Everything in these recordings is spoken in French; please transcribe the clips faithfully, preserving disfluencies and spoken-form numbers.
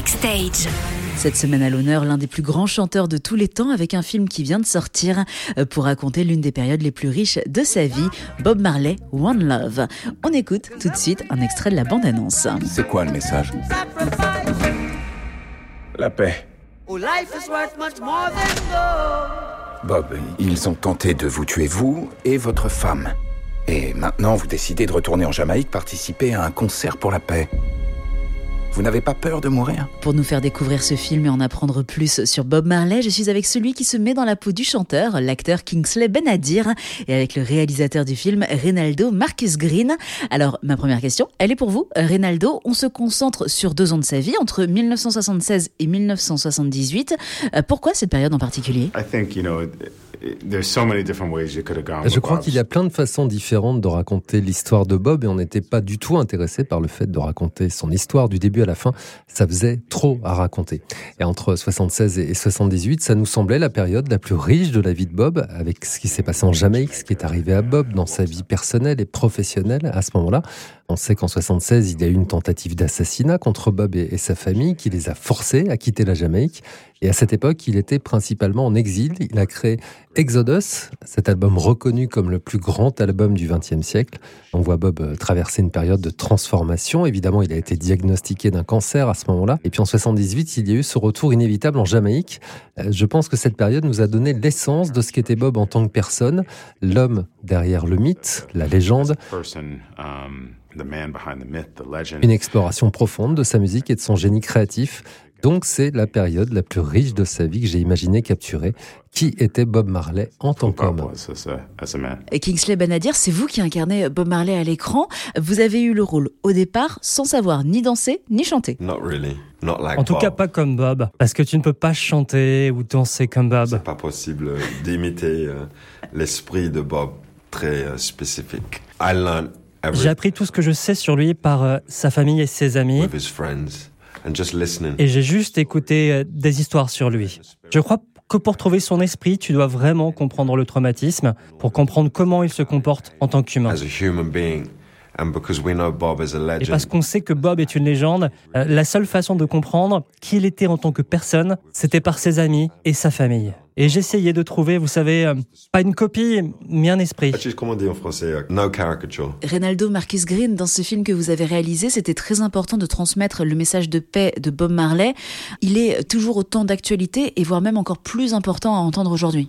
Backstage. Cette semaine à l'honneur, l'un des plus grands chanteurs de tous les temps avec un film qui vient de sortir pour raconter l'une des périodes les plus riches de sa vie, Bob Marley, One Love. On écoute tout de suite un extrait de la bande-annonce. C'est quoi le message ? La paix. Bob, ils ont tenté de vous tuer, vous et votre femme. Et maintenant, vous décidez de retourner en Jamaïque participer à un concert pour la paix. Vous n'avez pas peur de mourir ? Pour nous faire découvrir ce film et en apprendre plus sur Bob Marley, je suis avec celui qui se met dans la peau du chanteur, l'acteur Kingsley Ben-Adir, et avec le réalisateur du film, Reinaldo Marcus Green. Alors, ma première question, elle est pour vous. Reinaldo, on se concentre sur deux ans de sa vie, entre dix-neuf cent soixante-seize et dix-neuf cent soixante-dix-huit. Pourquoi cette période en particulier ? I think, you know, Je crois qu'il y a plein de façons différentes de raconter l'histoire de Bob et on n'était pas du tout intéressé par le fait de raconter son histoire du début à la fin. Ça faisait trop à raconter. Et entre soixante-seize et soixante-dix-huit, ça nous semblait la période la plus riche de la vie de Bob, avec ce qui s'est passé en Jamaïque, ce qui est arrivé à Bob dans sa vie personnelle et professionnelle à ce moment-là. On sait qu'en soixante-seize, il y a eu une tentative d'assassinat contre Bob et, et sa famille qui les a forcés à quitter la Jamaïque. Et à cette époque, il était principalement en exil. Il a créé Exodus, cet album reconnu comme le plus grand album du XXe siècle. On voit Bob traverser une période de transformation. Évidemment, il a été diagnostiqué d'un cancer à ce moment-là. Et puis en soixante-dix-huit, il y a eu ce retour inévitable en Jamaïque. Je pense que cette période nous a donné l'essence de ce qu'était Bob en tant que personne, l'homme derrière le mythe, la légende. Une exploration profonde de sa musique et de son génie créatif. Donc c'est la période la plus riche de sa vie que j'ai imaginé capturer. Qui était Bob Marley en tant qu'homme ? Kingsley Ben-Adir, c'est vous qui incarnez Bob Marley à l'écran. Vous avez eu le rôle au départ sans savoir ni danser ni chanter. Not really. Not like en tout Bob. Cas pas comme Bob, parce que tu ne peux pas chanter ou danser comme Bob. C'est pas possible d'imiter l'esprit de Bob très spécifique. I learned everything. J'ai appris tout ce que je sais sur lui par sa famille et ses amis. With his friends. Et j'ai juste écouté des histoires sur lui. Je crois que pour trouver son esprit, tu dois vraiment comprendre le traumatisme, pour comprendre comment il se comporte en tant qu'humain. Et parce qu'on sait que Bob est une légende, la seule façon de comprendre qui il était en tant que personne, c'était par ses amis et sa famille. Et j'essayais de trouver, vous savez, pas une copie, mais un esprit. Comment on dit en français ? No caricature. Reinaldo Marcus Green, dans ce film que vous avez réalisé, c'était très important de transmettre le message de paix de Bob Marley. Il est toujours autant d'actualité et voire même encore plus important à entendre aujourd'hui.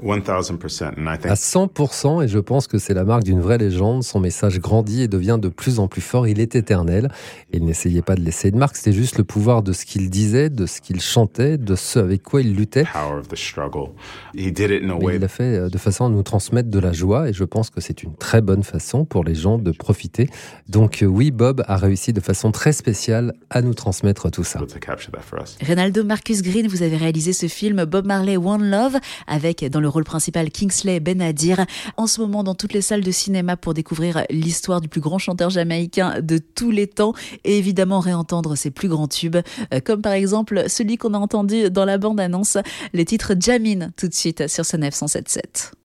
à cent pour cent, et je pense que c'est la marque d'une vraie légende. Son message grandit et devient de plus en plus fort. Il est éternel. Il n'essayait pas de laisser de marque, c'était juste le pouvoir de ce qu'il disait, de ce qu'il chantait, de ce avec quoi il luttait. Mais il l'a fait de façon à nous transmettre de la joie et je pense que c'est une très bonne façon pour les gens de profiter. Donc oui, Bob a réussi de façon très spéciale à nous transmettre tout ça. Reinaldo Marcus Green, vous avez réalisé ce film Bob Marley One Love avec dans le rôle principal Kingsley Ben-Adir. En ce moment, dans toutes les salles de cinéma pour découvrir l'histoire du plus grand chanteur jamaïcain de tous les temps et évidemment réentendre ses plus grands tubes comme par exemple celui qu'on a entendu dans la bande-annonce, le titre Jammin'. Tout de suite sur ce neuf cent soixante-dix-sept.